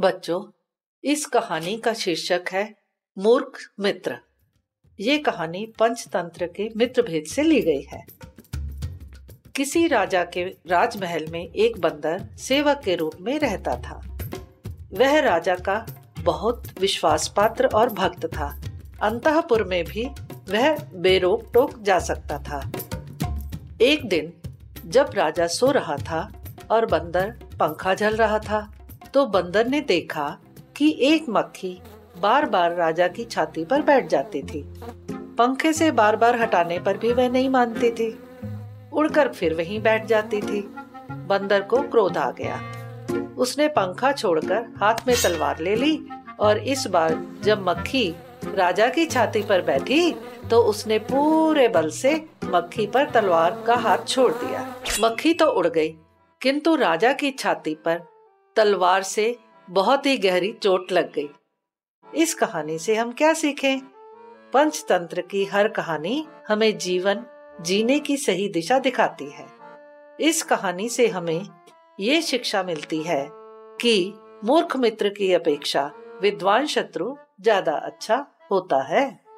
बच्चों, इस कहानी का शीर्षक है मूर्ख मित्र। ये कहानी पंचतंत्र के मित्रभेद से ली गई है। किसी राजा के राजमहल में एक बंदर सेवक के रूप में रहता था। वह राजा का बहुत विश्वास पात्र और भक्त था। अंतःपुर में भी वह बेरोक टोक जा सकता था। एक दिन जब राजा सो रहा था और बंदर पंखा झल रहा था, तो बंदर ने देखा कि एक मक्खी बार बार राजा की छाती पर बैठ जाती थी। पंखे से बार बार हटाने पर भी वह नहीं मानती थी, उड़कर फिर वहीं बैठ जाती थी। बंदर को क्रोध आ गया। उसने पंखा छोड़कर हाथ में तलवार ले ली और इस बार जब मक्खी राजा की छाती पर बैठी तो उसने पूरे बल से मक्खी पर तलवार का हाथ छोड़ दिया। मक्खी तो उड़ गई, किंतु राजा की छाती पर तलवार से बहुत ही गहरी चोट लग गई। इस कहानी से हम क्या सीखें? पंचतंत्र की हर कहानी हमें जीवन जीने की सही दिशा दिखाती है। इस कहानी से हमें ये शिक्षा मिलती है कि मूर्ख मित्र की अपेक्षा विद्वान शत्रु ज्यादा अच्छा होता है।